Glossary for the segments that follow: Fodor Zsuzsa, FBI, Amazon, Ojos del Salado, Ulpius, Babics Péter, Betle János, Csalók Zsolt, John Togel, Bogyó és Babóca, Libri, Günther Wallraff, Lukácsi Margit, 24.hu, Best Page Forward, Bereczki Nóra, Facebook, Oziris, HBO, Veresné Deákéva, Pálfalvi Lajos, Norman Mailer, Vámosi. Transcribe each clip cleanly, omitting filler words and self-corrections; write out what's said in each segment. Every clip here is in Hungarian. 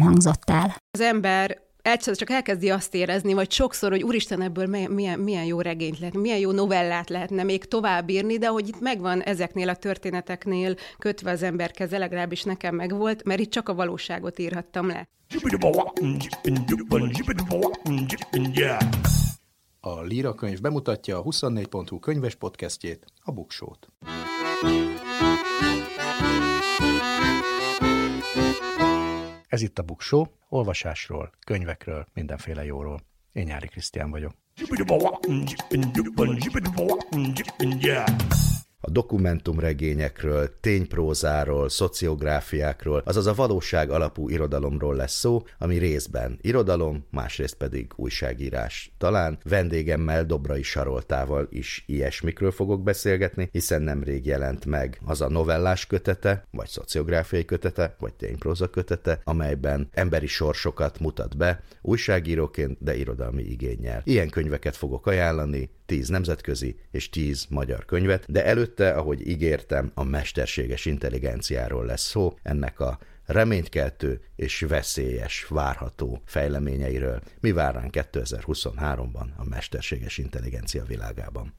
hangzott el. Az ember egyszer csak elkezdi azt érezni, vagy sokszor, hogy úristen, ebből milyen jó regényt lehet, milyen jó novellát lehetne még tovább írni, de hogy itt megvan ezeknél a történeteknél kötve az ember keze, legalábbis nekem megvolt, mert itt csak a valóságot írhattam le. A Líra könyv bemutatja a 24.hu könyves podcastjét, a Bookshot. Ez itt a Bookshot, olvasásról, könyvekről, mindenféle jóról. Én Nyári Krisztián vagyok. A dokumentumregényekről, tényprózáról, szociográfiákról, azaz a valóság alapú irodalomról lesz szó, ami részben irodalom, másrészt pedig újságírás. Talán vendégemmel, Dobrai Saroltával is ilyesmikről fogok beszélgetni, hiszen nemrég jelent meg az a novellás kötete, vagy szociográfiai kötete, vagy ténypróza kötete, amelyben emberi sorsokat mutat be, újságíróként, de irodalmi igénnyel. Ilyen könyveket fogok ajánlani, 10 nemzetközi és 10 magyar könyvet, de előtte, ahogy ígértem, a mesterséges intelligenciáról lesz szó, ennek a reménykeltő és veszélyes várható fejleményeiről. Mi vár ránk 2023-ban a mesterséges intelligencia világában?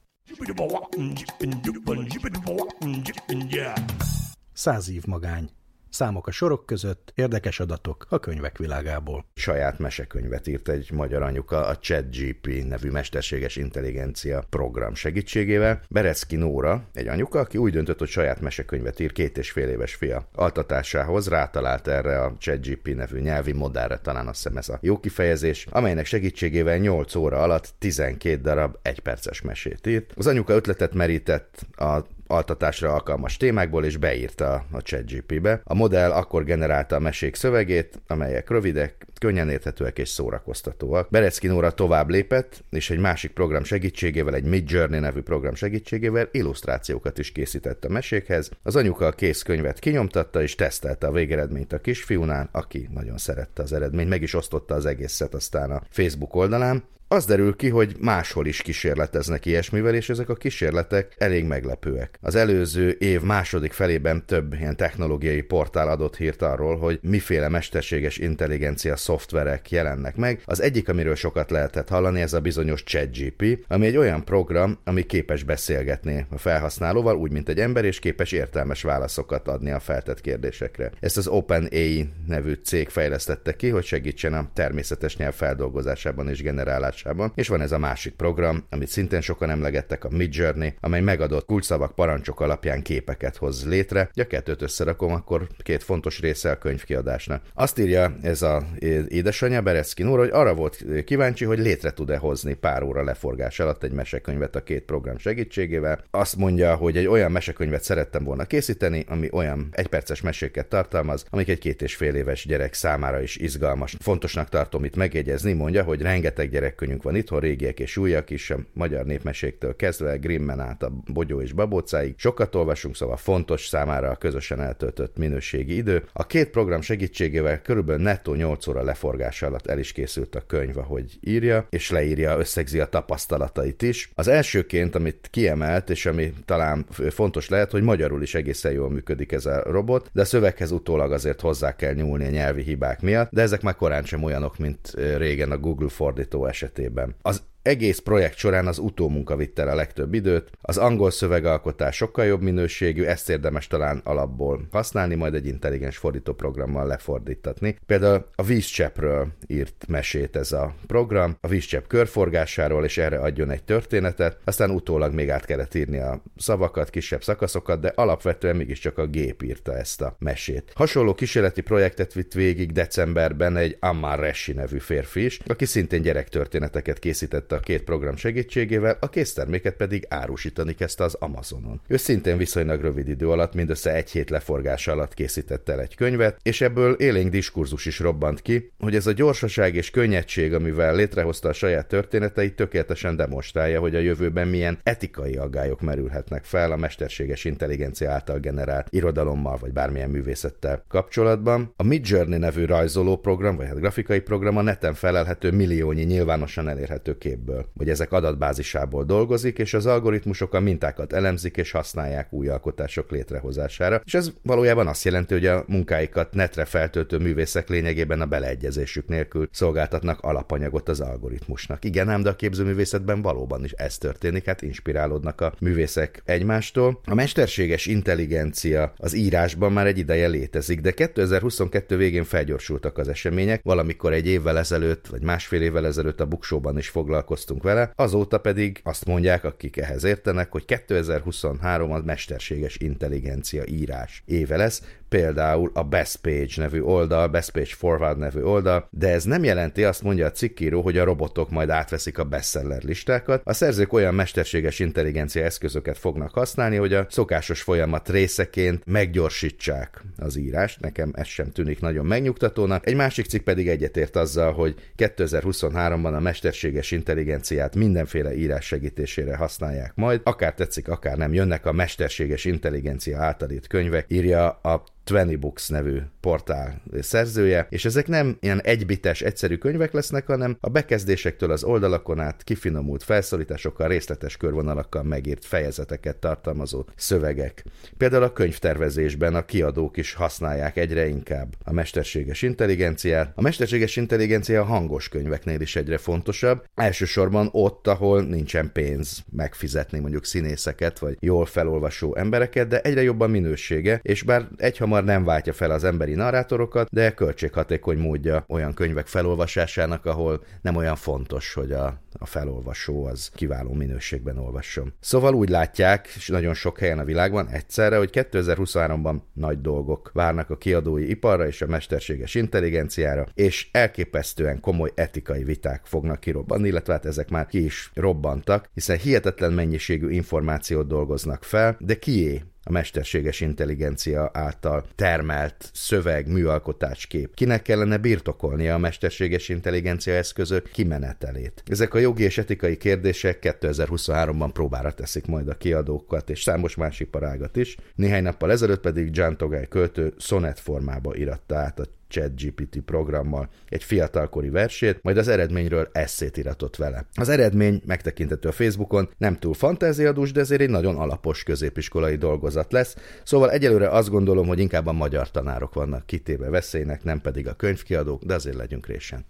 100 év magány. Számok a sorok között, érdekes adatok a könyvek világából. Saját mesekönyvet írt egy magyar anyuka a ChatGPT nevű mesterséges intelligencia program segítségével. Bereczki Nóra, egy anyuka, aki úgy döntött, hogy saját mesekönyvet ír 2,5 éves fia altatásához, rátalált erre a ChatGPT nevű nyelvi modellre, talán azt hiszem ez a jó kifejezés, amelynek segítségével 8 óra alatt 12 darab 1 perces mesét írt. Az anyuka ötletet merített a altatásra alkalmas témákból, és beírta a ChatGPT-be. A modell akkor generálta a mesék szövegét, amelyek rövidek, könnyen érthetőek és szórakoztatóak. Bereczki Nóra tovább lépett, és egy másik program segítségével, egy Midjourney nevű program segítségével illusztrációkat is készített a mesékhez. Az anyuka a kész könyvet kinyomtatta, és tesztelte a végeredményt a kisfiúnál, aki nagyon szerette az eredményt, meg is osztotta az egészet aztán a Facebook oldalán. Az derül ki, hogy máshol is kísérleteznek ilyesmivel, és ezek a kísérletek elég meglepőek. Az előző év második felében több ilyen technológiai portál adott hírt arról, hogy miféle mesterséges intelligencia szoftverek jelennek meg. Az egyik, amiről sokat lehetett hallani, ez a bizonyos ChatGPT, ami egy olyan program, ami képes beszélgetni a felhasználóval, úgy, mint egy ember, és képes értelmes válaszokat adni a feltett kérdésekre. Ezt az OpenAI nevű cég fejlesztette ki, hogy segítsen a természetes nyelv feldolgozásában és generálásában. És van ez a másik program, amit szintén sokan emlegettek, a Midjourney, amely megadott kulcsszavak, parancsok alapján képeket hoz létre. Ha kettőt összerakom, akkor két fontos része a könyvkiadásnak. Azt írja ez az édesanyja, Bereczki Nóra, hogy arra volt kíváncsi, hogy létre tud-e hozni pár óra leforgás alatt egy mesekönyvet a két program segítségével. Azt mondja, hogy egy olyan mesekönyvet szerettem volna készíteni, ami olyan 1 perces meséket tartalmaz, amik egy 2,5 éves gyerek számára is izgalmas. Fontosnak tartom itt megjegyezni, mondja, hogy rengeteg gyerekkönyv van itthon, régiek és újak is, a magyar népmeséktől kezdve Grimmen át a Bogyó és Babócáig. Sokat olvasunk, szóval fontos számára a közösen eltöltött minőségi idő. A két program segítségével körülbelül nettó 8 óra leforgása alatt el is készült a könyv, ahogy írja, és leírja, összegzi a tapasztalatait is. Az elsőként, amit kiemelt, és ami talán fontos lehet, hogy magyarul is egészen jól működik ez a robot, de a szöveghez utólag azért hozzá kell nyúlni a nyelvi hibák miatt, de ezek már korán sem olyanok, mint régen a Google fordító esetében. Az egész projekt során az utómunka vitte el a legtöbb időt, az angol szövegalkotás sokkal jobb minőségű, ezt érdemes talán alapból használni, majd egy intelligens fordítóprogrammal lefordítatni. Például a vízcseppről írt mesét ez a program, a vízcsepp körforgásáról, és erre adjon egy történetet, aztán utólag még át kellett írni a szavakat, kisebb szakaszokat, de alapvetően mégiscsak a gép írta ezt a mesét. Hasonló kísérleti projektet vitt végig decemberben egy Ammar Reshi nevű férfi is, aki szintén gyerektörténeteket készített összeszedte a két program segítségével, a készterméket pedig árusítani kezdte az Amazonon. Ő szintén viszonylag rövid idő alatt, mindössze egy hét leforgása alatt készítette el egy könyvet, és ebből élénk diskurzus is robbant ki, hogy ez a gyorsaság és könnyedség, amivel létrehozta a saját történeteit, tökéletesen demonstrálja, hogy a jövőben milyen etikai aggályok merülhetnek fel a mesterséges intelligencia által generált irodalommal vagy bármilyen művészettel kapcsolatban. A Midjourney nevű rajzoló program, vagy hát grafikai program a neten felelhető milliónyi nyilvánosan elérhető képből, hogy ezek adatbázisából dolgozik, és az algoritmusok a mintákat elemzik és használják új alkotások létrehozására, és ez valójában azt jelenti, hogy a munkáikat netre feltöltő művészek lényegében a beleegyezésük nélkül szolgáltatnak alapanyagot az algoritmusnak. Igen ám, de a képzőművészetben valóban is ez történik, hát inspirálódnak a művészek egymástól. A mesterséges intelligencia az írásban már egy ideje létezik, de 2022 végén felgyorsultak az események, valamikor egy évvel ezelőtt, vagy másfél évvel ezelőtt a Bookshotban is foglalkoztunk vele, azóta pedig azt mondják, akik ehhez értenek, hogy 2023 a mesterséges intelligencia írás éve lesz, például a Best Page nevű oldal, Best Page Forward nevű oldal, de ez nem jelenti, azt mondja a cikkíró, hogy a robotok majd átveszik a bestseller listákat. A szerzők olyan mesterséges intelligencia eszközöket fognak használni, hogy a szokásos folyamat részeként meggyorsítsák az írást. Nekem ez sem tűnik nagyon megnyugtatónak. Egy másik cikk pedig egyetért azzal, hogy 2023-ban a mesterséges intelligenciát mindenféle írás segítésére használják majd. Akár tetszik, akár nem, jönnek a mesterséges intelligencia által írt könyvek, írja a 20 Books nevű portál szerzője, és ezek nem ilyen egybites, egyszerű könyvek lesznek, hanem a bekezdésektől az oldalakon át kifinomult felszólításokkal, részletes körvonalakkal megírt fejezeteket tartalmazó szövegek. Például a könyvtervezésben a kiadók is használják egyre inkább a mesterséges intelligenciát. A mesterséges intelligencia a hangos könyveknél is egyre fontosabb, elsősorban ott, ahol nincsen pénz megfizetni mondjuk színészeket, vagy jól felolvasó embereket, de egyre jobb a minősége, és bár egyhamar nem váltja fel az emberi narrátorokat, de költséghatékony módja olyan könyvek felolvasásának, ahol nem olyan fontos, hogy a felolvasó az kiváló minőségben olvasson. Szóval úgy látják, és nagyon sok helyen a világban egyszerre, hogy 2023-ban nagy dolgok várnak a kiadói iparra és a mesterséges intelligenciára, és elképesztően komoly etikai viták fognak kirobbanni, illetve hát ezek már ki is robbantak, hiszen hihetetlen mennyiségű információt dolgoznak fel, de kié a mesterséges intelligencia által termelt szöveg, műalkotás, kép? Kinek kellene birtokolnia a mesterséges intelligencia eszközök kimenetelét? Ezek a jogi és etikai kérdések 2023-ban próbára teszik majd a kiadókat és számos másik iparágat is. Néhány nappal ezelőtt pedig John Togel költő szonett formába íratta át a ChatGPT programmal egy fiatalkori versét, majd az eredményről esszét iratott vele. Az eredmény megtekinthető a Facebookon, nem túl fantáziadús, de ezért egy nagyon alapos középiskolai dolgozat lesz, szóval egyelőre azt gondolom, hogy inkább a magyar tanárok vannak kitéve veszélynek, nem pedig a könyvkiadók, de azért legyünk résen.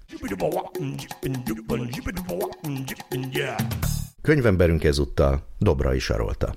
Könyvemberünk ezúttal Dobrai Sarolta.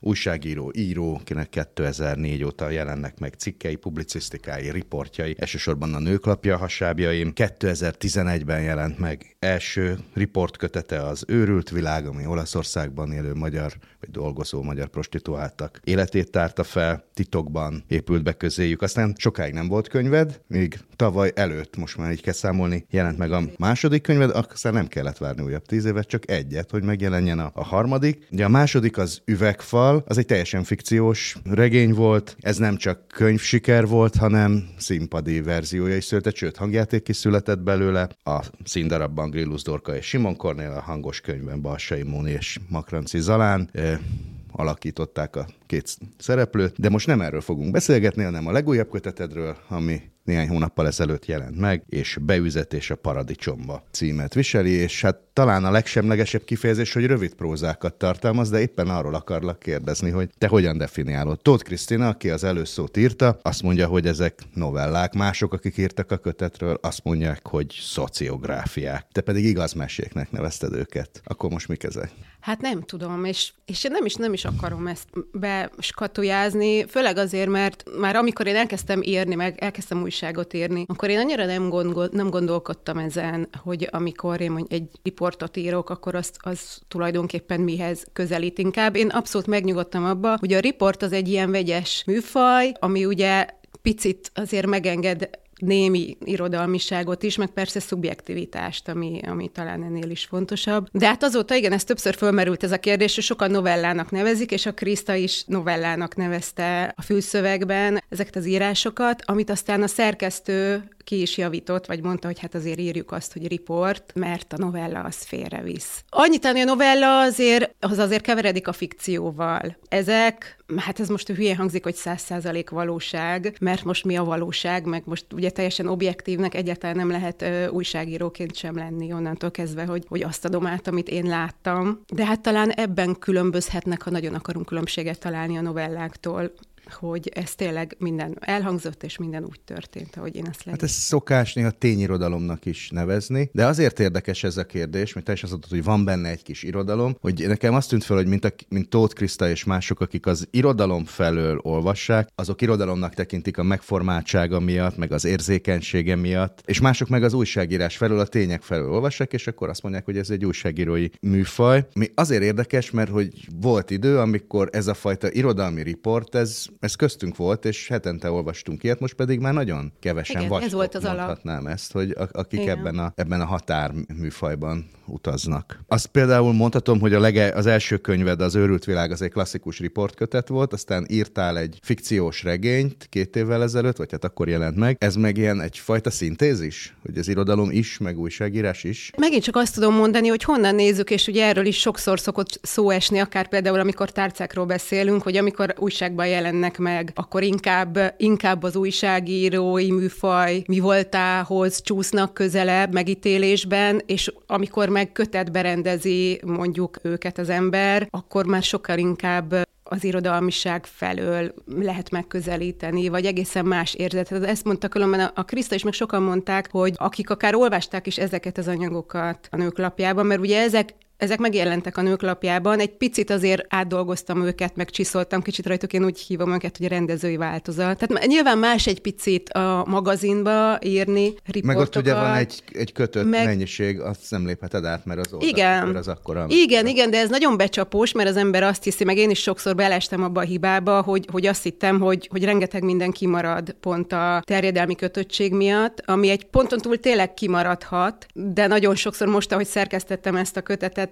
Újságíró, író, kinek 2004 óta jelennek meg cikkei, publicisztikái, riportjai, elsősorban a Nőklapja hasábjaim. 2011-ben jelent meg első riportkötete, az Őrült világ, ami Olaszországban élő magyar, vagy dolgozó magyar prostituáltak életét tárta fel, titokban épült be közéjük. Aztán sokáig nem volt könyved, még tavaly előtt, most már így kell számolni, jelent meg a második könyved, aztán nem kellett várni újabb 10 évet, csak egyet, hogy megjelenjen a harmadik. Ugye a második az Üvegfal, az egy teljesen fikciós regény volt, ez nem csak könyvsiker volt, hanem színpadi verziója is született, sőt hangjáték is született belőle. A színdarabban Grilus Dorka és Simon Cornél, a hangos könyvben Balsai Mouni és Makranci Zalán alakították a két szereplőt, de most nem erről fogunk beszélgetni, hanem a legújabb kötetedről, ami néhány hónappal ezelőtt jelent meg, és Beüzetés a paradicsomba címet viseli, és hát talán a legsemlegesebb kifejezés, hogy rövid prózákat tartalmaz, de éppen arról akarlak kérdezni, hogy te hogyan definiálod. Tóth Krisztina, aki az előszót írta, azt mondja, hogy ezek novellák, mások, akik írtak a kötetről, azt mondják, hogy szociográfiák. Te pedig igazmeséknek nevezted őket. Akkor most mik ezek? Hát nem tudom, és én nem is akarom ezt beskatujázni, főleg azért, mert már amikor én elkezdtem írni, meg elkezdtem újságot írni, akkor én annyira nem gondolkodtam ezen, hogy amikor én mondjuk egy riportot írok, akkor az tulajdonképpen mihez közelít inkább. Én abszolút megnyugodtam abba, hogy a riport az egy ilyen vegyes műfaj, ami ugye picit azért megenged némi irodalmiságot is, meg persze szubjektivitást, ami talán ennél is fontosabb. De hát azóta igen, ez többször fölmerült ez a kérdés, hogy sokan novellának nevezik, és a Kriszta is novellának nevezte a fülszövegben ezeket az írásokat, amit aztán a szerkesztő ki is javított, vagy mondta, hogy hát azért írjuk azt, hogy riport, mert a novella az félrevisz. Annyit, hogy a novella azért keveredik a fikcióval. Ezek, hát ez most hülyén hangzik, hogy 100% valóság, mert most mi a valóság, meg most ugye teljesen objektívnek egyáltalán nem lehet újságíróként sem lenni onnantól kezdve, hogy azt adom át, amit én láttam. De hát talán ebben különbözhetnek, ha nagyon akarunk különbséget találni a novelláktól, hogy ez tényleg minden elhangzott, és minden úgy történt, ahogy én azt leírtam. Hát ezt szokás néha tényirodalomnak is nevezni, de azért érdekes ez a kérdés, mert teljesen azt mondtad, hogy van benne egy kis irodalom, hogy nekem azt tűnt fel, hogy mint Tóth Kriszta és mások, akik az irodalom felől olvassák, azok irodalomnak tekintik a megformáltsága miatt, meg az érzékenysége miatt, és mások meg az újságírás felől, a tények felől olvassák, és akkor azt mondják, hogy ez egy újságírói műfaj. Mi azért érdekes, mert hogy volt idő, amikor ez a fajta irodalmi riport, ez köztünk volt, és hetente olvastunk ilyet, most pedig már nagyon kevesen mondhatnám ezt, hogy akik ebben a határműfajban utaznak. Azt például mondhatom, hogy az első könyved, az Őrült világ, az egy klasszikus riportkötet volt, aztán írtál egy fikciós regényt 2 évvel ezelőtt, vagy hát akkor jelent meg. Ez meg ilyen egyfajta szintézis? Hogy az irodalom is, meg újságírás is? Megint csak azt tudom mondani, hogy honnan nézzük, és ugye erről is sokszor szokott szó esni, akár például amikor tárcákról beszélünk, hogy amikor újságban jelennek meg, akkor inkább az újságírói műfaj mi voltához csúsznak közelebb megítélésben, és amikor meg kötetbe rendezi mondjuk őket az ember, akkor már sokkal inkább az irodalmiság felől lehet megközelíteni, vagy egészen más érzetet. Ezt mondta különben a Kriszta is, meg sokan mondták, hogy akik akár olvasták is ezeket az anyagokat a Nők lapjában, mert ugye ezek megjelentek a Nők lapjában, egy picit azért átdolgoztam őket, meg csiszoltam kicsit rajtuk, én úgy hívom őket, hogy rendezői változat. Tehát nyilván más egy picit a magazinba írni riportokat. Meg ott ugye van egy kötött mennyiség, azt nem lépheted át, mert az oldalakor az akkora. Igen, de ez nagyon becsapós, mert az ember azt hiszi, meg én is sokszor belestem abba a hibába, hogy azt hittem, hogy rengeteg minden kimarad pont a terjedelmi kötöttség miatt, ami egy ponton túl tényleg kimaradhat, de nagyon sokszor most, ahogy szerkesztettem ezt a kötetet,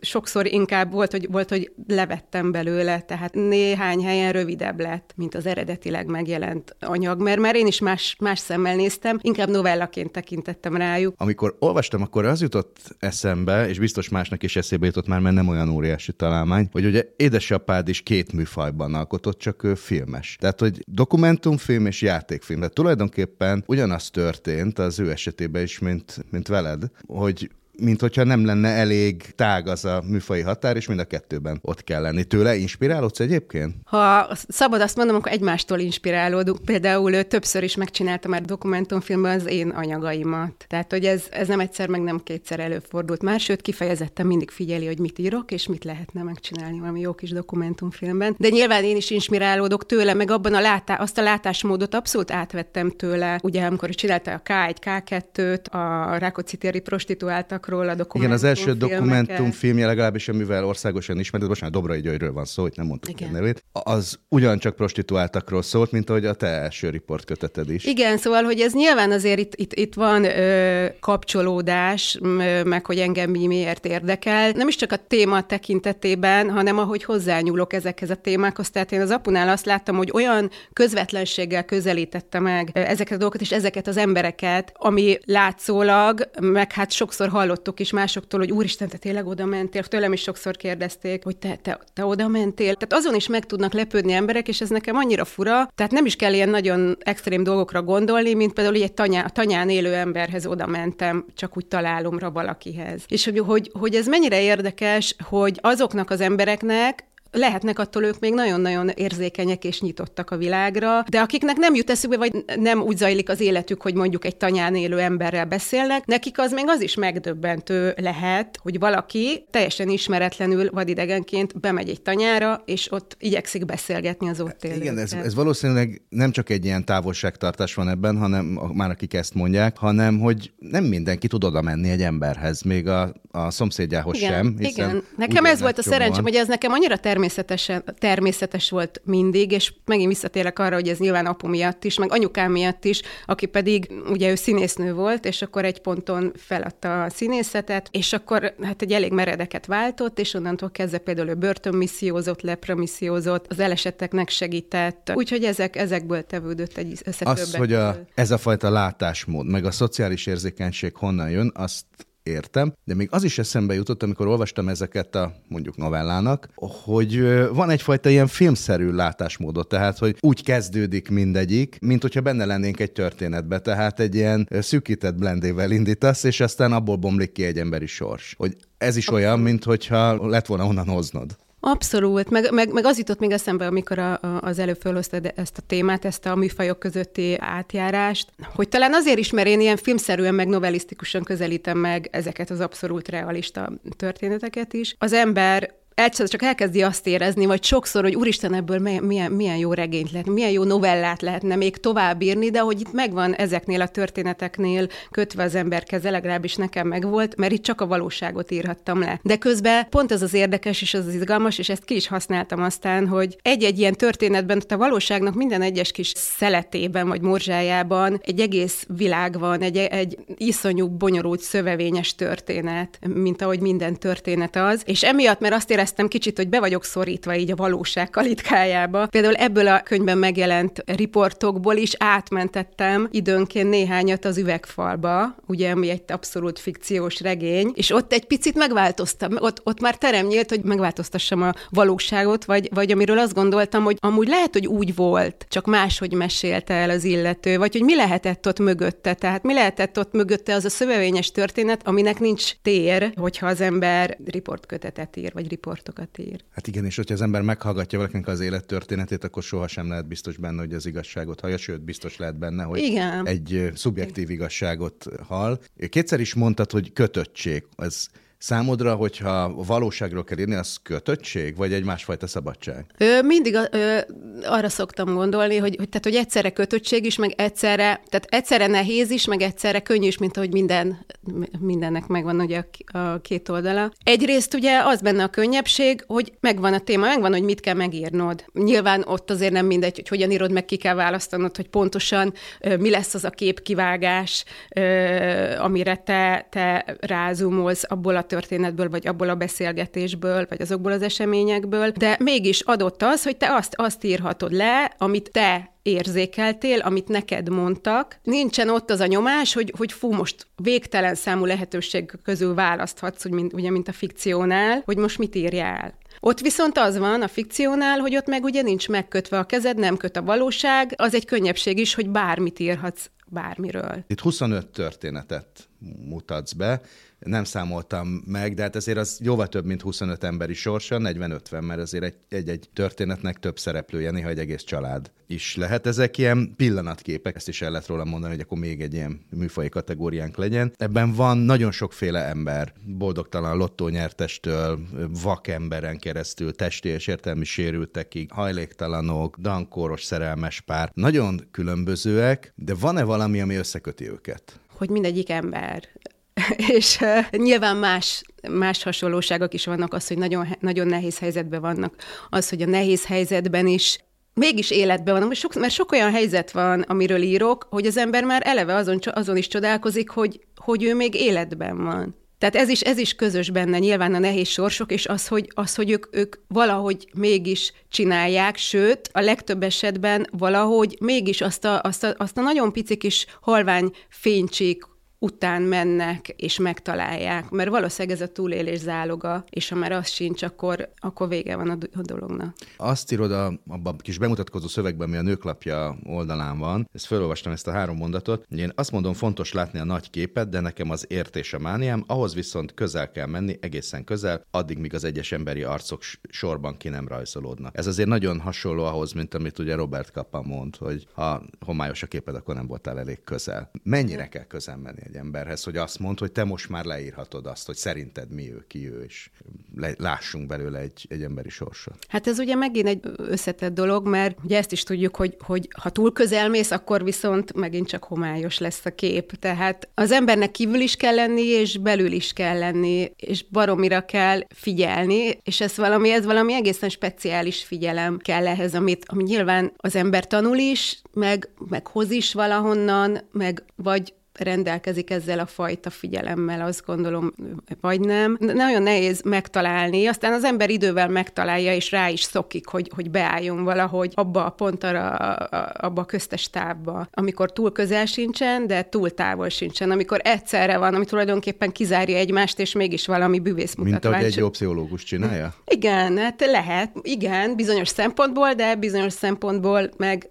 sokszor inkább volt, hogy levettem belőle, tehát néhány helyen rövidebb lett, mint az eredetileg megjelent anyag, mert már én is más szemmel néztem, inkább novellaként tekintettem rájuk. Amikor olvastam, akkor az jutott eszembe, és biztos másnak is eszébe jutott már, mert nem olyan óriási találmány, hogy ugye édesapád is 2 műfajban alkotott, csak ő filmes. Tehát, hogy dokumentumfilm és játékfilm. Tehát tulajdonképpen ugyanaz történt az ő esetében is, mint veled, hogy mint hogyha nem lenne elég tág az a műfai határ, és mind a 2-ben ott kell lenni. Tőle inspirálódsz egyébként? Ha szabad azt mondom, akkor egymástól inspirálódunk. Például többször is megcsinálta már dokumentumfilmben az én anyagaimat. Tehát, hogy ez nem egyszer, meg nem 2-szer előfordult már, sőt, kifejezetten mindig figyeli, hogy mit írok, és mit lehetne megcsinálni valami jó kis dokumentumfilmben. De nyilván én is inspirálódok tőle, meg abban azt a látásmódot abszolút átvettem tőle. Ugye, amikor csinálta a K1, K2-t, a Rákóczi téri prostituáltak, igen, az első dokumentumfilmje legalábbis, amivel országosan ismert, bocsánat, Dobrai Györgyről van szó, hogy nem mondtuk a nevét, az ugyancsak prostituáltakról szólt, mint ahogy a te első riportköteted is. Igen, szóval, hogy ez nyilván azért itt van kapcsolódás, meg hogy engem miért érdekel. Nem is csak a téma tekintetében, hanem ahogy hozzányúlok ezekhez a témákhoz. Tehát én az apunál azt láttam, hogy olyan közvetlenséggel közelítette meg ezeket a dolgokat, és ezeket az embereket, ami látszólag, meg hát sokszor hallottuk is másoktól, hogy úristen, te tényleg oda mentél? Tőlem is sokszor kérdezték, hogy te oda mentél. Tehát azon is meg tudnak lepődni emberek, és ez nekem annyira fura. Tehát nem is kell ilyen nagyon extrém dolgokra gondolni, mint például egy tanyán élő emberhez oda mentem, csak úgy találomra valakihez. És hogy ez mennyire érdekes, hogy azoknak az embereknek, lehetnek attól ők még nagyon-nagyon érzékenyek és nyitottak a világra, de akiknek nem jut eszükbe, vagy nem úgy zajlik az életük, hogy mondjuk egy tanyán élő emberrel beszélnek, nekik az még az is megdöbbentő lehet, hogy valaki teljesen ismeretlenül vadidegenként bemegy egy tanyára, és ott igyekszik beszélgetni az ott élőkkel. Igen, ez valószínűleg nem csak egy ilyen távolságtartás van ebben, hanem már akik ezt mondják, hanem hogy nem mindenki tud oda menni egy emberhez, még a a szomszédjához sem. Igen, nekem ez volt a szerencsém, hogy ez nekem annyira természetes volt mindig, és megint visszatérek arra, hogy ez nyilván apu miatt is, meg anyukám miatt is, aki pedig, ugye ő színésznő volt, és akkor egy ponton feladta a színészetet, és akkor hát egy elég meredeket váltott, és onnantól kezdve például ő börtönmissziózott, lepromissziózott, az elesetteknek segített, úgyhogy ezekből tevődött egy összetöbbet. Az, hogy ez a fajta látásmód, meg a szociális érzékenység honnan jön, azt értem, de még az is eszembe jutott, amikor olvastam ezeket a mondjuk novellának, hogy van egyfajta ilyen filmszerű látásmódot, tehát, hogy úgy kezdődik mindegyik, mint hogyha benne lennénk egy történetbe, tehát egy ilyen szűkített blendével indítasz, és aztán abból bomlik ki egy emberi sors. Hogy ez is olyan, mint hogyha lett volna onnan hoznod. Abszolút, meg az jutott még eszembe, amikor az előbb fölhoztad ezt a témát, ezt a műfajok közötti átjárást, hogy talán azért is, mert én ilyen filmszerűen, meg novelisztikusan közelítem meg ezeket az abszolút realista történeteket is. Az ember egyszer csak elkezdi azt érezni, vagy sokszor, hogy úristen, ebből milyen jó regényt lehet, milyen jó novellát lehetne még tovább írni, de hogy itt megvan ezeknél a történeteknél kötve az ember keze, legalábbis nekem megvolt, mert itt csak a valóságot írhattam le. De közben pont ez az érdekes, és az izgalmas, és ezt ki is használtam aztán, hogy egy-egy ilyen történetben, a valóságnak minden egyes kis szeletében, vagy morzsájában egy egész világ van, egy iszonyú, bonyolult, szövevényes történet, mint ahogy minden történet az, és emiatt, mert azt éreztem kicsit, hogy be vagyok szorítva így a valóság kalitkájába. Például ebből a könyvben megjelent riportokból is átmentettem időnként néhányat az üvegfalba, ugye, ami egy abszolút fikciós regény, és ott egy picit megváltoztam. Ott már terem nyílt, hogy megváltoztassam a valóságot, vagy amiről azt gondoltam, hogy amúgy lehet, hogy úgy volt, csak máshogy mesélte el az illető, vagy hogy mi lehetett ott mögötte. Tehát mi lehetett ott mögötte az a szövevényes történet, aminek nincs tér, hogyha az ember riportkötetet ír, vagy riportokat ír. Hát igen, és hogyha az ember meghallgatja valakinek az élettörténetét, akkor sohasem lehet biztos benne, hogy az igazságot hallja, sőt, biztos lehet benne, hogy igen, egy szubjektív igazságot hall. Kétszer is mondtad, hogy kötöttség. Ez számodra, hogyha valóságról kell írni, az kötöttség, vagy egy másfajta szabadság? Mindig arra szoktam gondolni, hogy egyszerre kötöttség is, meg egyszerre nehéz is, meg egyszerre könnyű is, mint ahogy mindennek megvan ugye a két oldala. Egyrészt ugye az benne a könnyebbség, hogy megvan a téma, megvan, hogy mit kell megírnod. Nyilván ott azért nem mindegy, hogy hogyan írod, meg ki kell választanod, hogy pontosan mi lesz az a képkivágás, amire te rázumolsz abból a történetből, vagy abból a beszélgetésből, vagy azokból az eseményekből, de mégis adott az, hogy te azt írhatod le, amit te érzékeltél, amit neked mondtak. Nincsen ott az a nyomás, hogy fú, most végtelen számú lehetőség közül választhatsz, hogy mint a fikciónál, hogy most mit írjál. Ott viszont az van a fikciónál, hogy ott meg ugye nincs megkötve a kezed, nem köt a valóság, az egy könnyebbség is, hogy bármit írhatsz bármiről. Itt 25 történetet mutatsz be, nem számoltam meg, de hát ezért az jóval több, mint 25 emberi sorsa, 40-50, mert azért egy történetnek több szereplője, néha egy egész család is lehet. Ezek ilyen pillanatképek, ezt is el lehet róla mondani, hogy akkor még egy ilyen műfaji kategóriánk legyen. Ebben van nagyon sokféle ember, boldogtalan lottónyertestől, vakemberen keresztül, testi és értelmi sérültekig, hajléktalanok, dankóros szerelmes pár. Nagyon különbözőek, de van-e valami, ami összeköti őket? Hogy mindegyik ember. És nyilván más hasonlóságok is vannak, az, hogy nagyon, nagyon nehéz helyzetben vannak, az, hogy a nehéz helyzetben is mégis életben van, mert sok olyan helyzet van, amiről írok, hogy az ember már eleve azon is csodálkozik, hogy ő még életben van. Tehát ez is közös benne, nyilván a nehéz sorsok, és az, hogy ők valahogy mégis csinálják, sőt, a legtöbb esetben valahogy mégis azt a nagyon pici kis halvány fénycsík után mennek és megtalálják, mert valószínűleg ez a túlélés záloga, és ha már az sincs, akkor vége van a dolognak. Azt írod abban a kis bemutatkozó szövegben, ami a Nőklapja oldalán van, ezt felolvastam, ezt a 3 mondatot, én azt mondom, fontos látni a nagy képet, de nekem az értés a mániám, ahhoz viszont közel kell menni, egészen közel, addig, míg az egyes emberi arcok sorban ki nem rajzolódnak. Ez azért nagyon hasonló ahhoz, mint amit ugye Robert Kappa mond, hogy ha homályos a képed, akkor nem voltál elég közel. Mennyire kell közel menni? egy emberhez, hogy azt mondd, hogy te most már leírhatod azt, hogy szerinted mi ő, ki ő, és lássunk belőle egy emberi sorsot. Hát ez ugye megint egy összetett dolog, mert ugye ezt is tudjuk, hogy ha túl közel mész, akkor viszont megint csak homályos lesz a kép. Tehát az embernek kívül is kell lenni, és belül is kell lenni, és baromira kell figyelni, és ez valami egészen speciális figyelem kell ehhez, ami nyilván az ember tanul is, meg hoz is valahonnan, meg vagy rendelkezik ezzel a fajta figyelemmel, azt gondolom, vagy nem. Nagyon nehéz megtalálni, aztán az ember idővel megtalálja, és rá is szokik, hogy beálljon valahogy abba a pont, abba a köztes távba, amikor túl közel sincsen, de túl távol sincsen, amikor egyszerre van, ami tulajdonképpen kizárja egymást, és mégis valami bűvész mutatvány. Mint ahogy egy jó pszichológus csinálja? Igen, hát lehet, igen, bizonyos szempontból, de bizonyos szempontból meg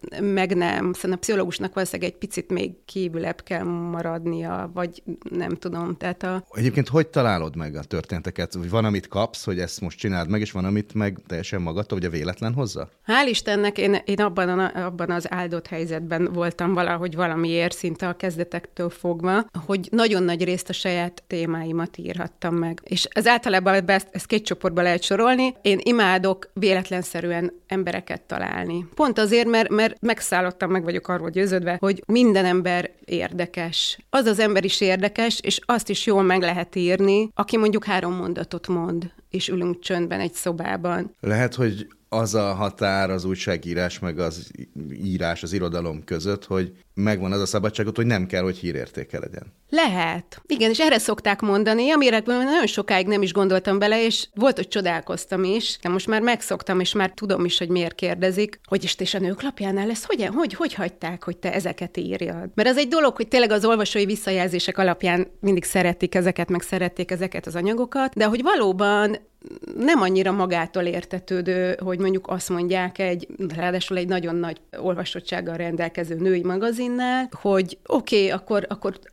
nem. Szerintem a pszichológusnak valószínűleg egy picit még kívülebb kell maradnia, vagy nem tudom. Tehát Egyébként hogy találod meg a történeteket? Hogy van, amit kapsz, hogy ezt most csináld meg, és van, amit meg teljesen magadtól, vagy a véletlen hozza? Hál' Istennek én abban az áldott helyzetben voltam valahogy valamiért, szinte a kezdetektől fogva, hogy nagyon nagy részt a saját témáimat írhattam meg. És ez általában ezt két csoportba lehet sorolni. Én imádok véletlenszerűen embereket találni. Pont azért, mert megszállottam, meg vagyok arról győződve, hogy minden ember érdekes. Az az ember is érdekes, és azt is jól meg lehet írni, aki mondjuk 3 mondatot mond, és ülünk csöndben egy szobában. Lehet, hogy az a határ az újságírás, meg az írás, az irodalom között, hogy megvan az a szabadságot, hogy nem kell, hogy hírértéke legyen. Lehet. Igen, és erre szokták mondani, amire nagyon sokáig nem is gondoltam bele, és volt, hogy csodálkoztam is. Most már megszoktam, és már tudom is, hogy miért kérdezik, hogy és a nőklapjánál lesz, hogy hagyták, hogy te ezeket írjad. Mert az egy dolog, hogy tényleg az olvasói visszajelzések alapján mindig szeretik ezeket, meg szerették ezeket az anyagokat, de hogy valóban nem annyira magától értetődő, hogy mondjuk azt mondják ráadásul egy nagyon nagy olvasottsággal rendelkező női magazinnál, hogy oké, akkor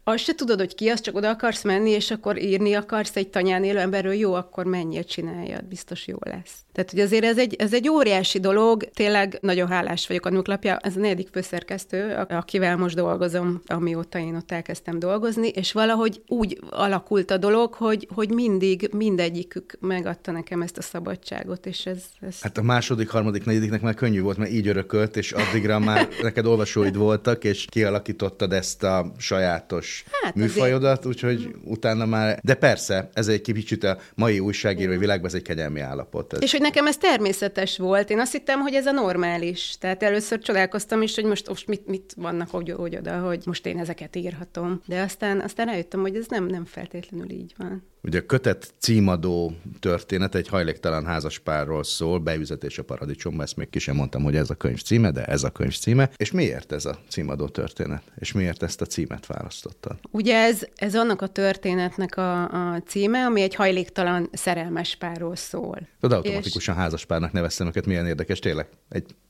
azt se tudod, hogy ki az, csak oda akarsz menni, és akkor írni akarsz egy tanyán élő emberről, jó, akkor menjél, csináljad, biztos jó lesz. Tehát, hogy azért ez egy óriási dolog, tényleg nagyon hálás vagyok a Nőklapja. Ez a 4. főszerkesztő, akivel most dolgozom, amióta én ott elkezdtem dolgozni, és valahogy úgy alakult a dolog, hogy mindig mindegyikük megadta nekem ezt a szabadságot, és ez... Hát a 2., 3., 4. már könnyű volt, mert így örökölt, és addigra már neked olvasóid voltak, és kialakítottad ezt a sajátos műfajodat, úgyhogy utána már... De persze, ez egy kicsit a mai újságírói világban, ez egy kegyelmi állapot. Ez. És nekem ez természetes volt. Én azt hittem, hogy ez a normális. Tehát először csodálkoztam is, hogy most mit vannak úgy oda, hogy most én ezeket írhatom. De aztán rájöttem, hogy ez nem feltétlenül így van. Ugye a kötet címadó történet egy hajléktalan házaspárról szól, Beüzetés a paradicsomba, ezt még ki sem mondtam, hogy ez a könyv címe, de ez a könyv címe. És miért ez a címadó történet? És miért ezt a címet választottad? Ugye ez annak a történetnek a címe, ami egy hajléktalan szerelmes párról szól. Tudod, automatikusan házaspárnak neveztem őket, milyen érdekes, tényleg.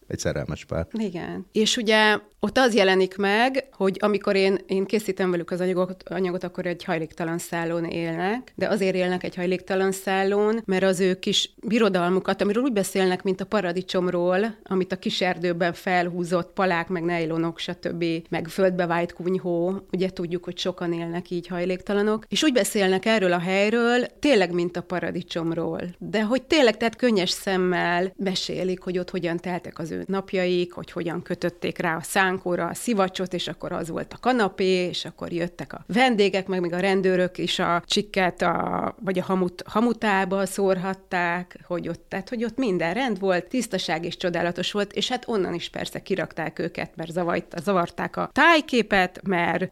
Egy szerelmes pár. Igen. És ugye ott az jelenik meg, hogy amikor én készítem velük az anyagot, akkor egy hajléktalan szállón élnek, de azért élnek egy hajléktalan szállón, mert az ő kis birodalmukat, amiről úgy beszélnek, mint a paradicsomról, amit a kis erdőben felhúzott palák, meg nejlonok, stb., meg földbe vájt kunyhó, ugye tudjuk, hogy sokan élnek így hajléktalanok, és úgy beszélnek erről a helyről, tényleg mint a paradicsomról. De hogy tényleg, tehát könnyes szemmel mesélik, hogy ott hogyan teltek az napjaik, hogy hogyan kötötték rá a szánkóra a szivacsot, és akkor az volt a kanapé, és akkor jöttek a vendégek, meg még a rendőrök is a csikket, vagy a hamutába szórhatták, hogy ott minden rend volt, tisztaság és csodálatos volt, és hát onnan is persze kirakták őket, mert zavarták a tájképet, mert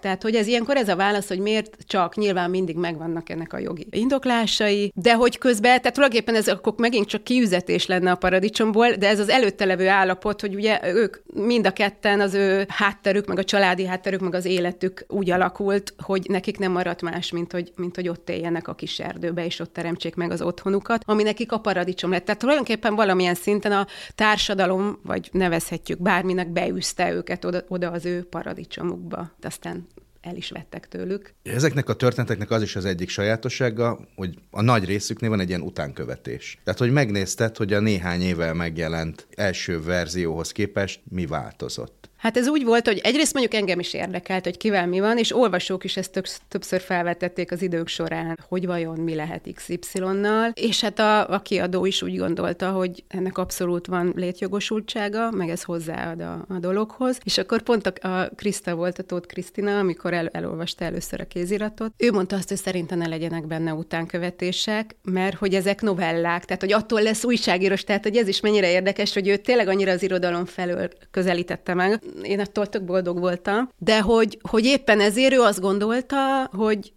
tehát hogy ez ilyenkor ez a válasz, hogy miért csak, nyilván mindig megvannak ennek a jogi indoklásai, de hogy közben, tehát tulajdonképpen ez akkor megint csak kiüzetés lenne a paradicsomból, de ez az előtte levő állapot, hogy ugye ők mind a ketten, az ő hátterük, meg a családi hátterük, meg az életük úgy alakult, hogy nekik nem maradt más, mint hogy ott éljenek a kis erdőbe, és ott teremtsék meg az otthonukat, ami nekik a paradicsom lett. Tehát tulajdonképpen valamilyen szinten a társadalom, vagy nevezhetjük bárminek, beűzte őket oda az ő paradicsomukba. Aztán el is vettek tőlük. Ezeknek a történeteknek az is az egyik sajátossága, hogy a nagy részüknél van egy ilyen utánkövetés. Tehát, hogy megnézted, hogy a néhány évvel megjelent első verzióhoz képest mi változott. Hát ez úgy volt, hogy egyrészt mondjuk engem is érdekelt, hogy kivel mi van, és olvasók is ezt többször felvetették az idők során, hogy vajon mi lehet XY-nal, és hát a kiadó is úgy gondolta, hogy ennek abszolút van létjogosultsága, meg ez hozzáad a dologhoz. És akkor pont a Kriszta volt, a Tóth Krisztina, amikor elolvasta először a kéziratot. Ő mondta azt, hogy szerinte ne legyenek benne utánkövetések, mert hogy ezek novellák, tehát hogy attól lesz újságírós, tehát hogy ez is mennyire érdekes, hogy ő tényleg annyira az irodalom felől közelítette meg. Én attól tök boldog voltam, de hogy éppen ezért ő azt gondolta,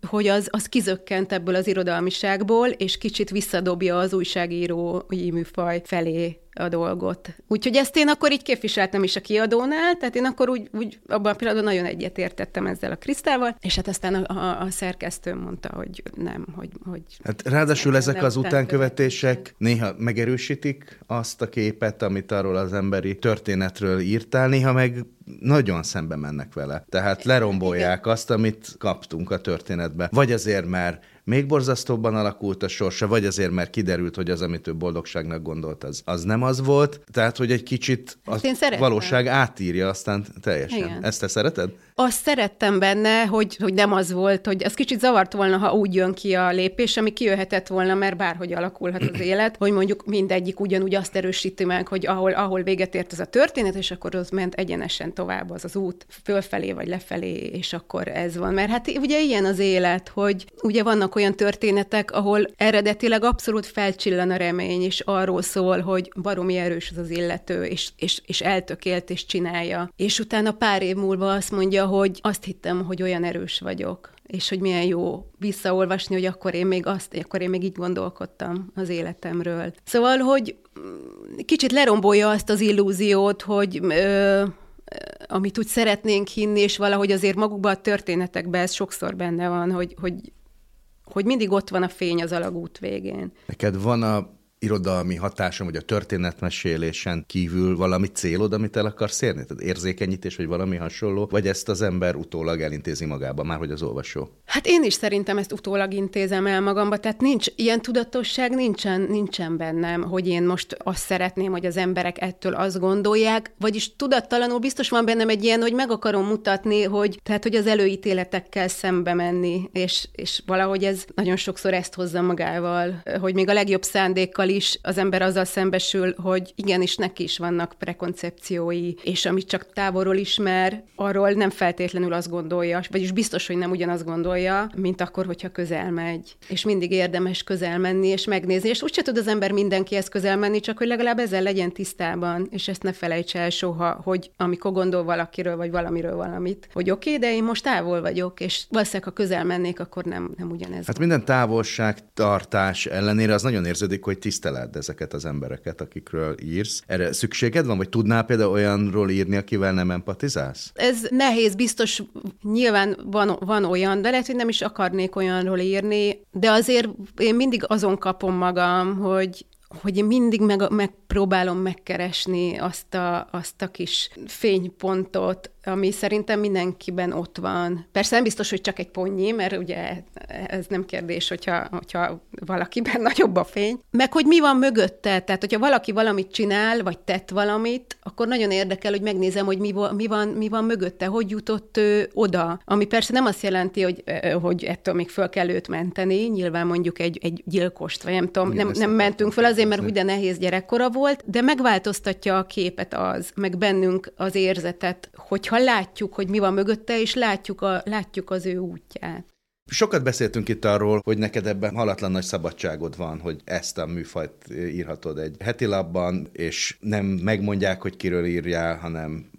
hogy az kizökkent ebből az irodalmiságból, és kicsit visszadobja az újságírói műfaj felé a dolgot. Úgyhogy ezt én akkor így képviseltem is a kiadónál, tehát én akkor úgy abban a pillanatban nagyon egyetértettem ezzel a Krisztával, és hát aztán a szerkesztő mondta, hogy nem, hogy... Hát ráadásul ezek az utánkövetések néha megerősítik azt a képet, amit arról az emberi történetről írtál, néha meg nagyon szembe mennek vele. Tehát lerombolják azt, amit kaptunk a történetbe. Vagy azért már még borzasztóbban alakult a sorsa, vagy azért már kiderült, hogy az, amit ő boldogságnak gondolt, az nem az volt. Tehát, hogy egy kicsit a valóság átírja aztán teljesen. Igen. Ezt te szereted? Azt szerettem benne, hogy nem az volt, hogy az kicsit zavart volna, ha úgy jön ki a lépés, ami kijöhetett volna, mert bárhogy alakulhat az élet, hogy mondjuk mindegyik ugyanúgy azt erősíti meg, hogy ahol véget ért ez a történet, és akkor ott ment egyenesen tovább az út, fölfelé vagy lefelé, és akkor ez van. Mert hát ugye ilyen az élet, hogy ugye vannak olyan történetek, ahol eredetileg abszolút felcsillan a remény, és arról szól, hogy baromi erős az illető, és eltökélt, és csinálja. És utána pár év múlva azt mondja, hogy azt hittem, hogy olyan erős vagyok, és hogy milyen jó visszaolvasni, hogy akkor én még így gondolkodtam az életemről. Szóval, hogy kicsit lerombolja azt az illúziót, hogy... amit úgy szeretnénk hinni, és valahogy azért magukban a történetekben ez sokszor benne van, hogy mindig ott van a fény az alagút végén. Neked van a irodalmi hatásom, vagy a történetmesélésen kívül valami célod, amit el akarsz érni? Tehát érzékenyítés, vagy valami hasonló, vagy ezt az ember utólag elintézi magába, már hogy az olvasó? Hát én is szerintem ezt utólag intézem el magamba, tehát nincs ilyen tudatosság, nincsen bennem, hogy én most azt szeretném, hogy az emberek ettől azt gondolják, vagyis tudattalanul biztos van bennem egy ilyen, hogy meg akarom mutatni, hogy az előítéletekkel szembe menni, és valahogy ez nagyon sokszor ezt hozza magával, hogy még a legjobb szándékkal is az ember azzal szembesül, hogy igenis neki is vannak prekoncepciói, és amit csak távolról ismer, arról nem feltétlenül azt gondolja, vagyis biztos, hogy nem ugyanazt gondolja, mint akkor, hogyha közel megy. És mindig érdemes közel menni és megnézni, és úgyse tud az ember mindenkihez közel menni, csak hogy legalább ezzel legyen tisztában, és ezt ne felejts el soha, hogy amikor gondol valakiről, vagy valamiről valamit, hogy oké, de én most távol vagyok, és valószínűleg, ha közel mennék, akkor nem ugyanez. Hát minden távolságtartás ellenére az nagyon érződik, hogy tiszteled ezeket az embereket, akikről írsz. Erre szükséged van, vagy tudnál például olyanról írni, akivel nem empatizálsz? Ez nehéz, biztos nyilván van olyan, de lehet, hogy nem is akarnék olyanról írni, de azért én mindig azon kapom magam, hogy én mindig megpróbálom megkeresni azt a kis fénypontot, ami szerintem mindenkiben ott van. Persze nem biztos, hogy csak egy ponnyi, mert ugye ez nem kérdés, hogyha valakiben nagyobb a fény. Meg hogy mi van mögötte, tehát hogyha valaki valamit csinál, vagy tett valamit, akkor nagyon érdekel, hogy megnézem, hogy mi van mögötte, hogy jutott ő oda. Ami persze nem azt jelenti, hogy ettől még föl kell őt menteni, nyilván mondjuk egy gyilkost, vagy nem tudom, nem mentünk föl azért, mert ugye nehéz gyerekkora volt, de megváltoztatja a képet az, meg bennünk az érzetet, hogyha látjuk, hogy mi van mögötte, és látjuk az ő útját. Sokat beszéltünk itt arról, hogy neked ebben halatlan nagy szabadságod van, hogy ezt a műfajt írhatod egy heti labban, és nem megmondják, hogy kiről írjál,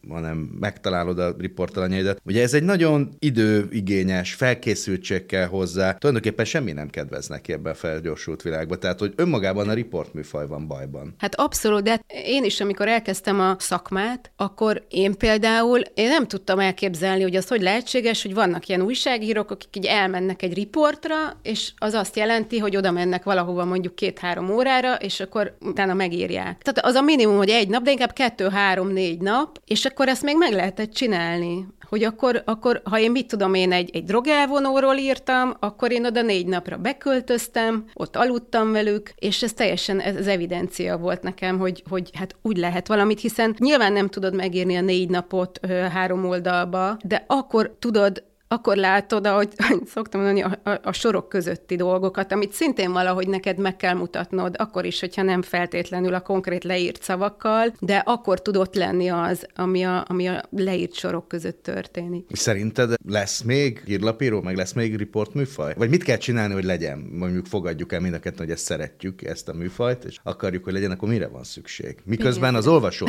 hanem megtalálod a riportalanyaidat. Ugye ez egy nagyon időigényes, felkészültség kell hozzá. Tulajdonképpen semmi nem kedvez neki ebben a felgyorsult világban, tehát hogy önmagában a riportműfaj van bajban. Hát abszolút, de én is, amikor elkezdtem a szakmát, akkor én például nem tudtam elképzelni, hogy az hogy lehetséges, hogy vannak ilyen újságírók, akik így elmennek egy riportra, és az azt jelenti, hogy oda mennek valahova mondjuk 2-3 órára, és akkor utána megírják. Tehát az a minimum, hogy egy nap, de inkább 2-3-4 nap, és akkor ezt még meg lehetett csinálni. Hogy akkor ha én mit tudom, én egy drogelvonóról írtam, akkor én oda 4 napra beköltöztem, ott aludtam velük, és ez teljesen ez evidencia volt nekem, hogy hát úgy lehet valamit, hiszen nyilván nem tudod megírni a 4 napot 3 oldalba, de akkor tudod, akkor látod, ahogy szoktam mondani, a sorok közötti dolgokat, amit szintén valahogy neked meg kell mutatnod, akkor is, hogyha nem feltétlenül a konkrét leírt szavakkal, de akkor tud ott lenni az, ami a leírt sorok között történik. Szerinted lesz még hírlapíró, meg lesz még riportműfaj? Vagy mit kell csinálni, hogy legyen? Mondjuk fogadjuk el mind a ketten, hogy ezt szeretjük, ezt a műfajt, és akarjuk, hogy legyen, akkor mire van szükség? Miközben az olvasó...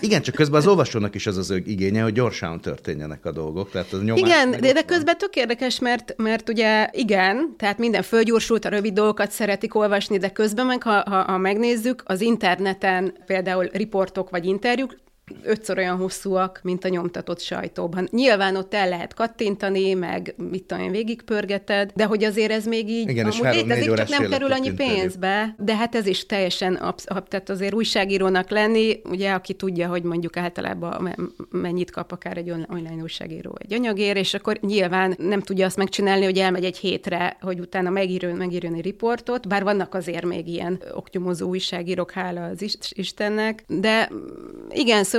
Igen, csak közben az olvasónak is az az igénye, hogy gyorsan történjenek a dolgok. Tehát az nyomás. Igen, de közben tök érdekes, mert ugye igen, tehát minden fölgyorsult, a rövid dolgokat szeretik olvasni, de közben meg, ha megnézzük, az interneten például riportok vagy interjúk 5-ször olyan hosszúak, mint a nyomtatott sajtóban. Nyilván ott el lehet kattintani, meg mit tudom én, végigpörgeted, de hogy azért ez még így igen, amúgy létezik, csak nem kerül annyi pénzbe, de hát ez is teljesen tehát azért újságírónak lenni, ugye aki tudja, hogy mondjuk általában mennyit kap akár egy online újságíró egy anyagért, és akkor nyilván nem tudja azt megcsinálni, hogy elmegy egy hétre, hogy utána megírjon egy riportot, bár vannak azért még ilyen oknyomozó újságírók, hála az Istennek, de igen, szóval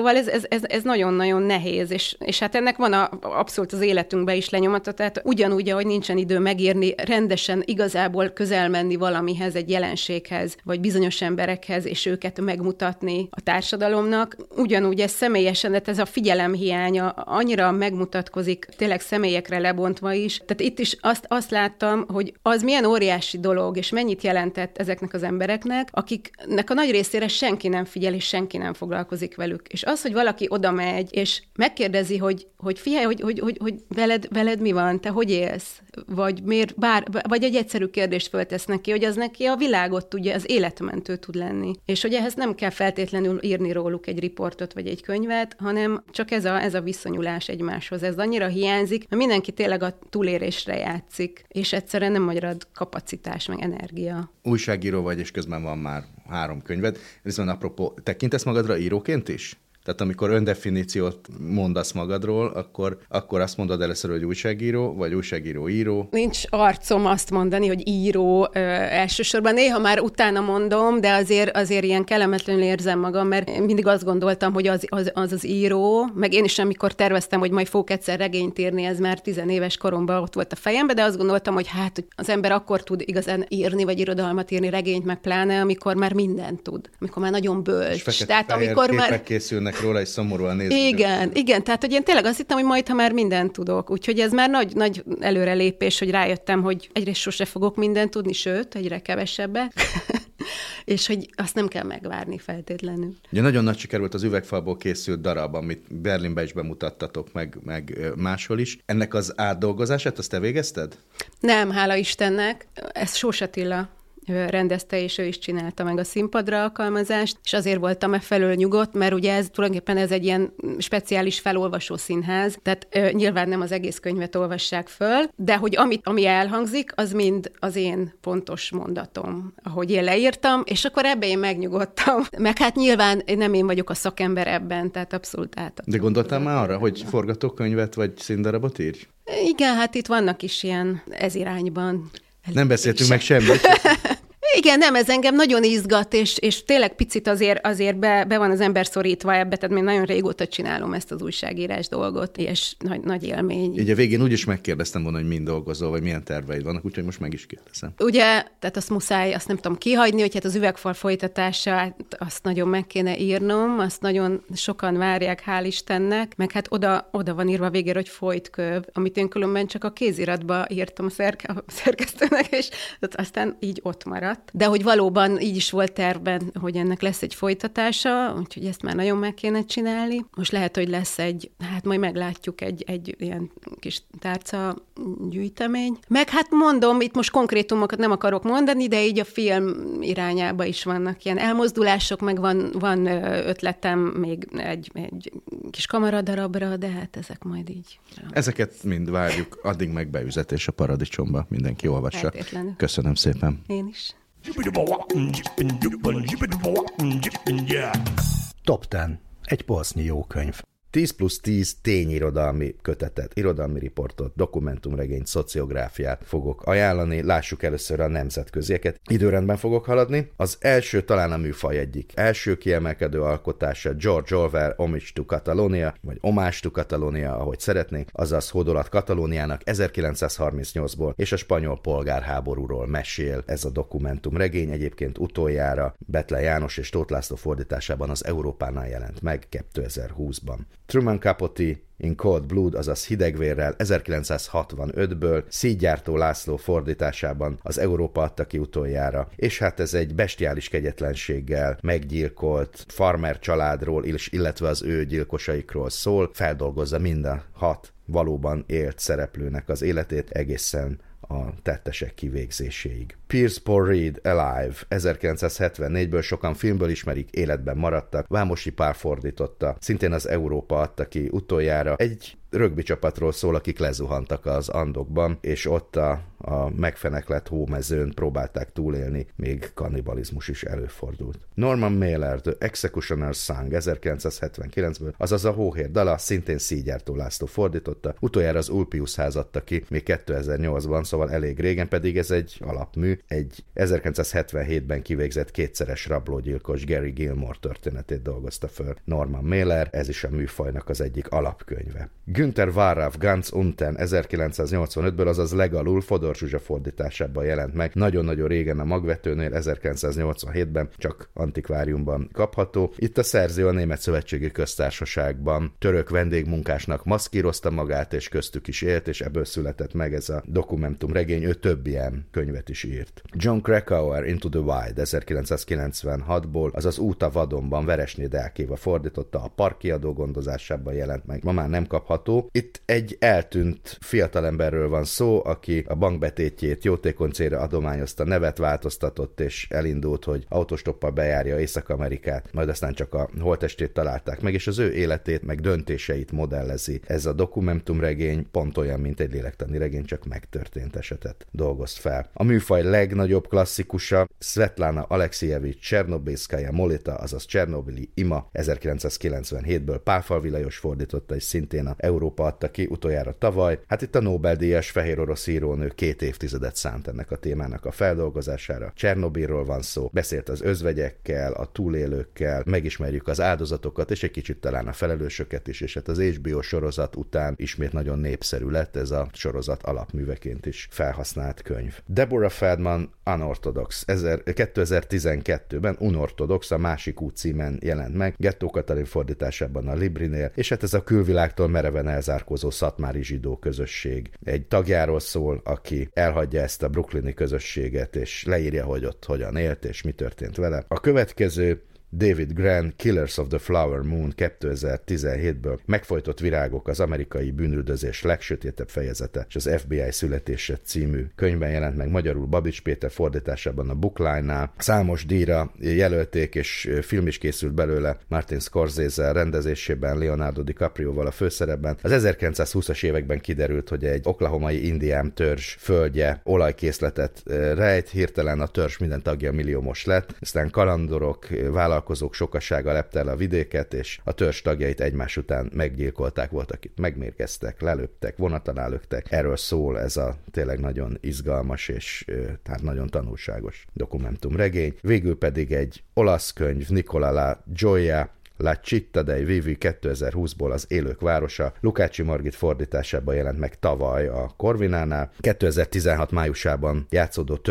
ez nagyon-nagyon nehéz, és hát ennek van abszolút az életünkbe is lenyomata, tehát ugyanúgy, ahogy nincsen idő megírni, rendesen igazából közel menni valamihez, egy jelenséghez, vagy bizonyos emberekhez, és őket megmutatni a társadalomnak. Ugyanúgy ez személyesen, tehát ez a figyelem hiánya annyira megmutatkozik, tényleg személyekre lebontva is. Tehát itt is azt láttam, hogy az milyen óriási dolog, és mennyit jelentett ezeknek az embereknek, akiknek a nagy részére senki nem figyel, és senki nem foglalkozik velük. És az, hogy valaki oda megy, és megkérdezi, hogy figyelj, hogy veled mi van, te hogy élsz? Vagy miért, vagy egy egyszerű kérdést föltesz neki, hogy az neki a világot tudja, az életmentő tud lenni. És hogy ehhez nem kell feltétlenül írni róluk egy riportot, vagy egy könyvet, hanem csak ez a viszonyulás egymáshoz. Ez annyira hiányzik, mert mindenki tényleg a túlélésre játszik, és egyszerűen nem marad kapacitás, meg energia. Újságíró vagy, és közben van már 3 könyved. Viszont apropó, tekintesz magadra íróként is? Tehát amikor öndefiníciót mondasz magadról, akkor azt mondod először, hogy újságíró, vagy újságíró-író. Nincs arcom azt mondani, hogy író elsősorban. Néha már utána mondom, de azért ilyen kellemetlenül érzem magam, mert én mindig azt gondoltam, hogy az író, meg én is amikor terveztem, hogy majd fogok egyszer regényt írni, ez már 10 éves koromban ott volt a fejemben, de azt gondoltam, hogy hát hogy az ember akkor tud igazán írni, vagy irodalmat írni, regényt, meg pláne, amikor már mindent tud, amikor már nagyon bölcs. Tehát amikor már róla, és szomorúan nézni. Igen, tehát hogy én tényleg azt hittem, hogy majd, ha már mindent tudok. Úgyhogy ez már nagy előrelépés, hogy rájöttem, hogy egyrészt sose fogok mindent tudni, sőt, egyre kevesebbet. És hogy azt nem kell megvárni feltétlenül. Ugye nagyon nagy siker volt az üvegfalból készült darab, amit Berlinbe is bemutattatok, meg máshol is. Ennek az átdolgozását, azt te végezted? Nem, hála Istennek. Ez Sós Attila rendezte, és ő is csinálta meg a színpadra alkalmazást, és azért voltam felől nyugodt, mert ugye ez tulajdonképpen ez egy ilyen speciális felolvasó színház, tehát nyilván nem az egész könyvet olvassák föl, de hogy ami elhangzik, az mind az én pontos mondatom, ahogy én leírtam, és akkor ebbe én megnyugodtam. Meg hát nyilván nem én vagyok a szakember ebben, tehát abszolút átadom. De gondoltál már arra, hogy forgatókönyvet vagy színdarabot írj? Igen, hát itt vannak is ilyen ez irányban. Nem beszéltünk meg semmit. Igen, nem, ez engem nagyon izgat, és tényleg picit azért be van az ember szorítva ebbe, tehát én nagyon régóta csinálom ezt az újságírás dolgot, és nagy élmény. Ugye végén úgyis megkérdeztem volna, hogy mind dolgozol, vagy milyen terveid vannak, úgyhogy most meg is kérdezem. Ugye, tehát azt muszáj, azt nem tudom kihagyni, hogy hát az üvegfal folytatását azt nagyon meg kéne írnom, azt nagyon sokan várják, hál' Istennek, meg hát oda van írva végére, hogy folytköv, amit én különben csak a kéziratba írtam a szerkesztőnek, és aztán így ott maradt. De hogy valóban így is volt tervben, hogy ennek lesz egy folytatása, úgyhogy ezt már nagyon meg kéne csinálni. Most lehet, hogy lesz hát majd meglátjuk egy ilyen kis tárca gyűjtemény. Meg hát mondom, itt most konkrétumokat nem akarok mondani, de így a film irányába is vannak ilyen elmozdulások, meg van ötletem még egy kis kamaradarabra, de hát ezek majd így. Ezeket mind várjuk, addig meg beüzetés a paradicsomba, mindenki olvassa. Feltétlenül. Köszönöm szépen. Én is. Top 10. Egy polsznyi jó könyv. 10 plusz 10 tényirodalmi kötetet, irodalmi riportot, dokumentumregényt, szociográfiát fogok ajánlani. Lássuk először a nemzetközieket. Időrendben fogok haladni. Az első talán a műfaj egyik. Első kiemelkedő alkotása George Orwell Homage to Catalonia, vagy Homage to Catalonia, ahogy szeretnék, azaz Hódolat Katalóniának 1938-ból és a spanyol polgárháborúról mesél ez a dokumentumregény. Egyébként utoljára Betle János és Tóth László fordításában az Európánál jelent meg 2020-ban. Truman Capote in Cold Blood, azaz Hidegvérrel 1965-ből, Szígyártó László fordításában az Európa adta ki utoljára. És hát ez egy bestiális kegyetlenséggel meggyilkolt farmer családról, illetve az ő gyilkosaikról szól, feldolgozza minden 6 valóban élt szereplőnek az életét egészen a tettesek kivégzéséig. Pierce Paul Reed Alive 1974-ből, sokan filmből ismerik, életben maradtak, Vámosi Pál fordította, szintén az Európa adta ki utoljára. Egy rögbi csapatról szól, akik lezuhantak az Andokban, és ott a megfeneklett hómezőn próbálták túlélni, még kannibalizmus is előfordult. Norman Mailer The Executioner's Song 1979-ből, azaz a Hóhér dala, szintén Szígyártó László fordította, utoljára az Ulpius ház adta ki, még 2008-ban, szóval elég régen, pedig ez egy alapmű, egy 1977-ben kivégzett kétszeres rablógyilkos Gary Gilmore történetét dolgozta föl Norman Mailer, ez is a műfajnak az egyik alapkönyve. Günther Wallraff Ganz unten 1985-ből, azaz Legalul Fodor Zsuzsa fordításában jelent meg, nagyon-nagyon régen a Magvetőnél 1987-ben, csak antikváriumban kapható. Itt a szerző a Német Szövetségi Köztársaságban török vendégmunkásnak maszkírozta magát, és köztük is élt, és ebből született meg ez a dokumentumregény, ő több ilyen könyvet is írt. John Krakauer Into the Wild 1996-ból, azaz Út a vadonban Veresné Deákéva fordította, a Parkkiadó gondozásában jelent meg, ma már nem kapható. Itt egy eltűnt fiatalemberről van szó, aki a bankbetétjét jótékony célra adományozta, nevet változtatott, és elindult, hogy autostoppal bejárja Észak-Amerikát, majd aztán csak a holttestét találták meg, és az ő életét, meg döntéseit modellezi. Ez a dokumentumregény pont olyan, mint egy lélektani regény, csak megtörtént esetet dolgoz fel. A műfaj legnagyobb klasszikusa Svetlana Alexijevics Csernobilszkaja Molita, azaz Csernobili ima 1997-ből, Pálfalvi Lajos fordította, és szintén a Európa adta ki utoljára tavaly. Hát itt a Nobel-díjas fehér orosz írónő 2 évtizedet szánt ennek a témának a feldolgozására. Csernobilról van szó, beszélt az özvegyekkel, a túlélőkkel, megismerjük az áldozatokat, és egy kicsit talán a felelősöket is, és hát az HBO sorozat után ismét nagyon népszerű lett ez a sorozat alapműveként is felhasznált könyv. Deborah Feldman Unorthodox 2012-ben, Unorthodox a Másik út címen jelent meg, Gettó Katalin fordításában a Librinél, és hát ez a külvilágtól mereven elzárkózó szatmári zsidó közösség egy tagjáról szól, aki elhagyja ezt a brooklyni közösséget, és leírja, hogy ott hogyan élt, és mi történt vele. A következő David Grant Killers of the Flower Moon 2017-ből, Megfojtott virágok, az amerikai bűnüldözés legsötétebb fejezete, és az FBI születése című könyvben jelent meg, magyarul Babics Péter fordításában a Bookline-nál. Számos díjra jelölték, és film is készült belőle, Martin Scorsese rendezésében, Leonardo DiCaprioval a főszerepben. Az 1920-as években kiderült, hogy egy oklahomai indián törzs földje olajkészletet rejt, hirtelen a törzs minden tagja milliómos lett, aztán kalandorok, vállalkozók sokassága lepte el a vidéket, és a törzs tagjait egymás után meggyilkolták, voltak itt, megmérgeztek, lelőttek, vonat alá löktek. Erről szól ez a tényleg nagyon izgalmas és tehát nagyon tanulságos dokumentumregény. Végül pedig egy olasz könyv, Nicola La Gioia La Città dei Vivi 2020-ból, az Élők városa, Lukácsi Margit fordításában jelent meg tavaly a Corvinánál. 2016 májusában játszódó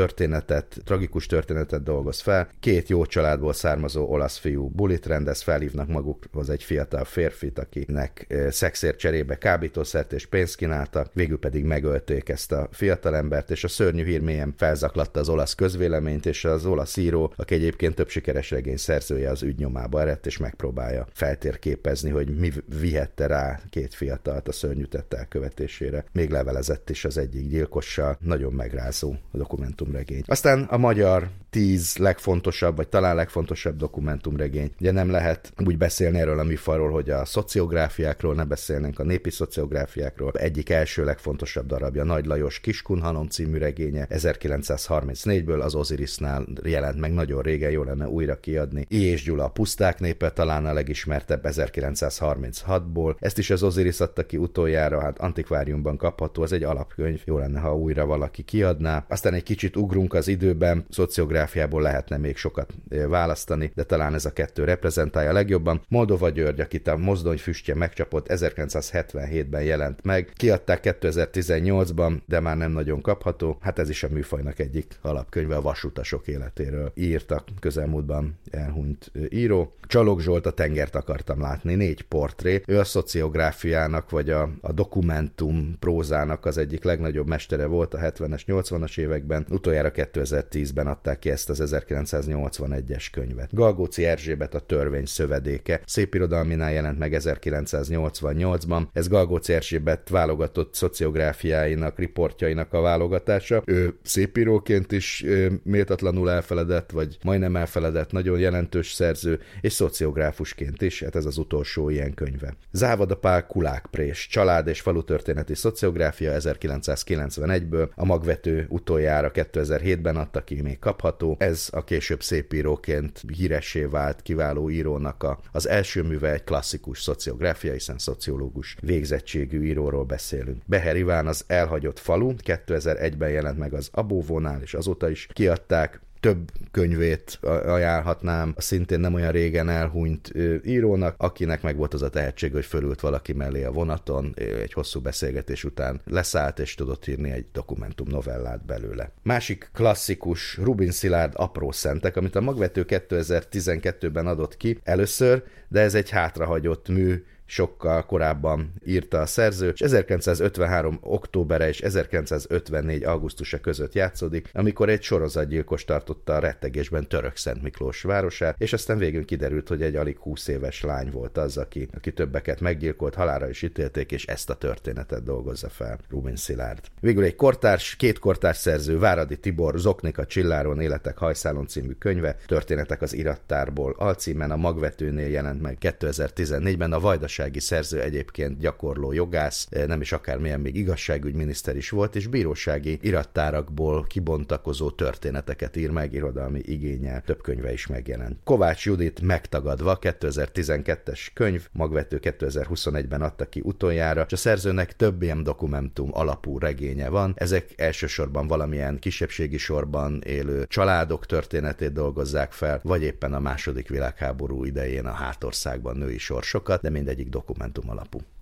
tragikus történetet dolgoz fel. 2 jó családból származó olasz fiú bulit rendez, felhívnak magukhoz egy fiatal férfit, akinek szexért cserébe kábítószert és pénzt kínáltak, végül pedig megölték ezt a fiatalembert, és a szörnyű hír mélyen felzaklatta az olasz közvéleményt, és az olasz író, aki egyébként több sikeres regény szerzője, az ügy nyomába eredt, és megpróbált megpróbálja feltérképezni, hogy mi vihette rá két fiatalt a szörnyű tett elkövetésére. Még levelezett is az egyik gyilkossal, nagyon megrázó a dokumentumregény. Aztán a magyar 10 legfontosabb, vagy talán legfontosabb dokumentumregény. Ugye nem lehet úgy beszélni erről a műfajról, hogy a szociográfiákról ne beszélnénk, a népi szociográfiákról. Egyik első legfontosabb darabja Nagy Lajos Kiskunhalom című regénye 1934-ből, az Ozirisnál jelent meg nagyon régen, jól lenne újra kiadni. I. és Gyula a Puszták népe, talán a legismertebb 1936-ból. Ezt is az Oziris adta ki utoljára, hát antikváriumban kapható, ez egy alapkönyv, jó lenne, ha újra valaki kiadná. Aztán egy kicsit ugrunk az időben, szociográfiából lehetne még sokat választani, de talán ez a kettő reprezentálja legjobban. Moldova György, akit a Mozdony füstje megcsapott, 1977-ben jelent meg, kiadták 2018-ban, de már nem nagyon kapható. Hát ez is a műfajnak egyik alapkönyve, a vasutasok életéről írtak, közelmúltban elhunyt író. Csalók Zsolt, A tengert akartam látni, 4 portré. Ő a szociográfiának, vagy a dokumentum prózának az egyik legnagyobb mestere volt a 70-es, 80-as években. Utoljára 2010-ben adták ki ezt az 1981-es könyvet. Galgóci Erzsébet, A törvény szövedéke. Szépirodalminál jelent meg 1988-ban. Ez Galgóci Erzsébet válogatott szociográfiáinak, riportjainak a válogatása. Ő szépíróként is méltatlanul elfeledett, vagy majdnem elfeledett, nagyon jelentős szerző, és szociográfusként is, hát ez az utolsó ilyen könyve. Závad a Pál Kulákprés, Család és falutörténeti szociográfia 1991-ből, a Magvető utoljára 2007-ben adta ki, még kapható. Ez a később szépíróként híressé vált kiváló írónak az első műve, egy klasszikus szociográfia, hiszen szociológus végzettségű íróról beszélünk. Beher Iván, Az elhagyott falu, 2001-ben jelent meg az Abóvónál, és azóta is kiadták. Több könyvét ajánlhatnám a szintén nem olyan régen elhunyt írónak, akinek megvolt az a tehetség, hogy fölült valaki mellé a vonaton, egy hosszú beszélgetés után leszállt, és tudott írni egy dokumentum novellát belőle. Másik klasszikus, Rubin Szilárd Apró szentek, amit a Magvető 2012-ben adott ki először, de ez egy hátrahagyott mű, sokkal korábban írta a szerző, és 1953. októbere és 1954. augusztusa között játszódik, amikor egy sorozatgyilkos tartotta a rettegésben Törökszent Miklós városát, és aztán végül kiderült, hogy egy alig 20 éves lány volt az, aki többeket meggyilkolt, halálra is ítélték, és ezt a történetet dolgozza fel Rubin Szilárd. Végül egy kortárs, két kortárs szerző, Váradi Tibor, Zoknik a csilláron, Életek hajszálon című könyve, történetek az irattárból alcímen, a Magvetőnél jelent meg 2014-ben. A vajdasági szerző egyébként gyakorló jogász, nem is akármilyen, még igazságügyminiszter is volt, és bírósági irattárakból kibontakozó történeteket ír meg, irodalmi igénnyel, több könyve is megjelent. Kovács Judit, Megtagadva, 2012-es könyv, Magvető 2021-ben adta ki utoljára, és a szerzőnek több ilyen dokumentum alapú regénye van, ezek elsősorban valamilyen kisebbségi sorban élő családok történetét dolgozzák fel, vagy éppen a II. Világháború idején a hátországban női sorsokat, de mindegyik dokumentum alapú.